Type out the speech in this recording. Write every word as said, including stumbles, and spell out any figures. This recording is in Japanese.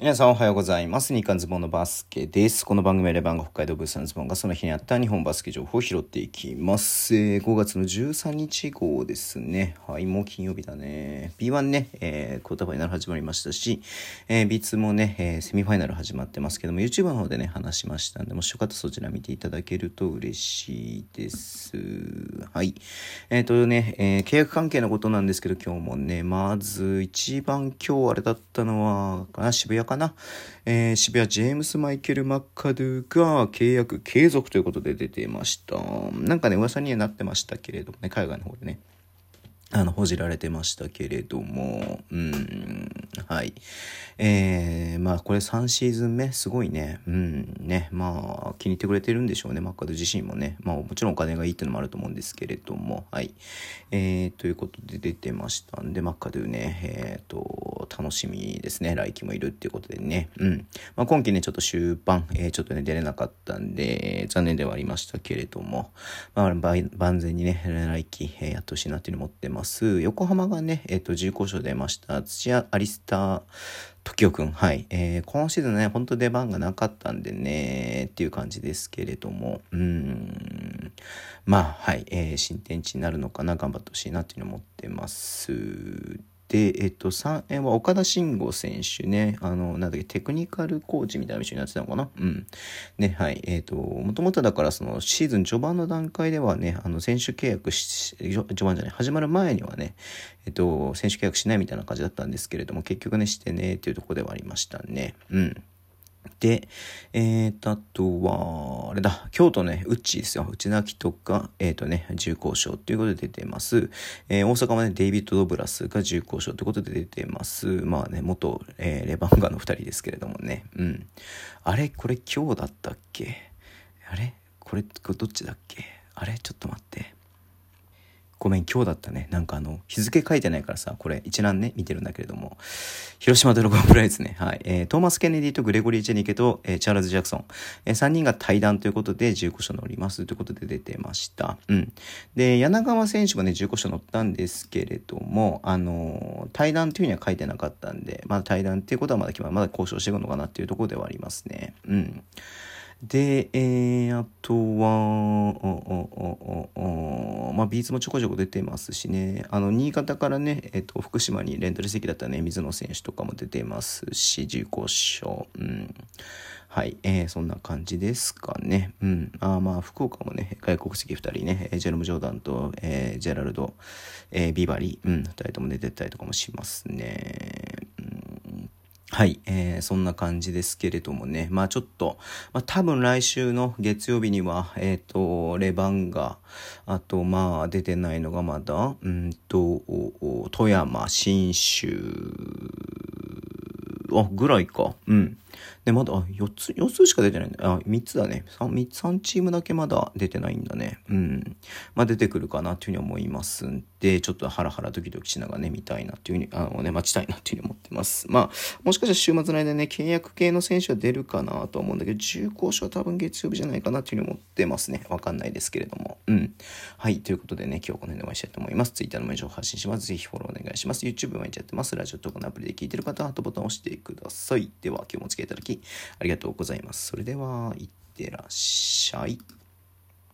皆さんおはようございます。日刊ズボンのバスケです。この番組はレバンが北海道ブースのズボンがその日にあった日本バスケ情報を拾っていきます。えー、ごがつのじゅうさんにち号ですね。はい、もう金曜日だね。ビーワン ね、えー、クォーターファイナル始まりましたし、えー、ビーツー もね、えー、セミファイナル始まってますけども、YouTube の方でね、話しましたんで、もしよかったらそちら見ていただけると嬉しいです。はい。えっとね、えー、契約関係のことなんですけど、今日もね、まず一番今日あれだったのは、かな、渋谷かな、えー、渋谷ジェームス・マイケル・マッカドゥが契約継続ということで出てました。なんかね噂にはなってましたけれどもね、海外の方でねあの報じられてましたけれども、うん、はい、えー、まあこれさんシーズンめすごいね、うんね、まあ気に入ってくれてるんでしょうね、マッカドゥ自身もね、まあもちろんお金がいいっていうのもあると思うんですけれども、はい、えー、ということで出てましたんで、マッカドゥね、えーと楽しみですね、来季もいるっていうことでね、うん、まあ今季ねちょっと終盤、えー、ちょっとね出れなかったんで残念ではありましたけれども、まあ万全にね来季、えー、やってほしいなっていうのを持ってます。横浜がね、えっと、自由交渉出ました。土屋アリスター時生くん。はい。えー、今シーズンね、ほんと出番がなかったんでね、っていう感じですけれども、うーん。まあ、はい。えー、新天地になるのかな、頑張ってほしいなっていうのを思ってます。で、えっと、さんえんは岡田慎吾選手ね、あの、なんだっけ、テクニカルコーチみたいな道になってたのかな、うん。ね、はい。えっと、もともとだから、その、シーズン序盤の段階ではね、あの、選手契約し、序盤じゃない、始まる前にはね、えっと、選手契約しないみたいな感じだったんですけれども、結局ね、してね、っていうところではありましたね。うん。で、えーと、あとは、あれだ、京都ね、うっちーですよ。うちなきとか、えーとね、重厚賞ということで出てます。えー、大阪はね、デイビッド・ドブラスが重厚賞ということで出てます。まあね、元、えー、レバンガのふたりですけれどもね。うん。あれこれ今日だったっけあれこれ、これどっちだっけあれちょっと待って。ごめん、今日だったね。なんかあの、日付書いてないからさ、これ一覧ね、見てるんだけれども。広島ドラゴンフライズね。はい。えー、トーマス・ケネディとグレゴリー・ジェニケと、えー、チャールズ・ジャクソン。えー、さんにんが対談ということで、じゅうごしょう乗りますということで出てました。うん。で、柳川選手もね、じゅうごしょう乗ったんですけれども、あのー、対談というには書いてなかったんで、まだ対談っていうことはまだ決まる。まだ交渉していくのかなっていうところではありますね。うん。で、えー、あとは、おおおおおまあ、ビーツもちょこちょこ出てますしね、あの、新潟からね、えっと、福島にレンタル席だったね、水野選手とかも出てますし、じゅうごしょう、うん。はい、えー、そんな感じですかね。うん。あまあ、福岡もね、外国籍ふたりね、ジェロム・ジョーダンと、えー、ジェラルド、えー、ビバリー、うん、ふたりとも出てたりとかもしますね。はい、えー、そんな感じですけれどもね、まあちょっと、まあ多分来週の月曜日には、えっと、レバンガ、あとまあ出てないのがまだ、うんと、富山、信州、あ、ぐらいか。うん。で、まだ、あ、よっつ、よっつしか出てないんだ。あ、みっつだね。さんチームだけまだ出てないんだね。うん。まあ、出てくるかなというふうに思いますんで、ちょっとハラハラドキドキしながらね、見たいなというふうに、あのね、待ちたいなというふうに思ってます。まあ、もしかしたら週末の間ね、契約系の選手は出るかなと思うんだけど、重厚賞は多分月曜日じゃないかなというふうに思ってますね。わかんないですけれども。うん。はい。ということでね、今日はこの辺でお会いしたいと思います。Twitter のも情報発信します。ぜひフォローお願いします。YouTube 毎日やってます。ラジオとかのアプリで聞いてる方はハートボタンを押してください。では、今日もお付き合いいただきありがとうございます。それでは、いってらっしゃい。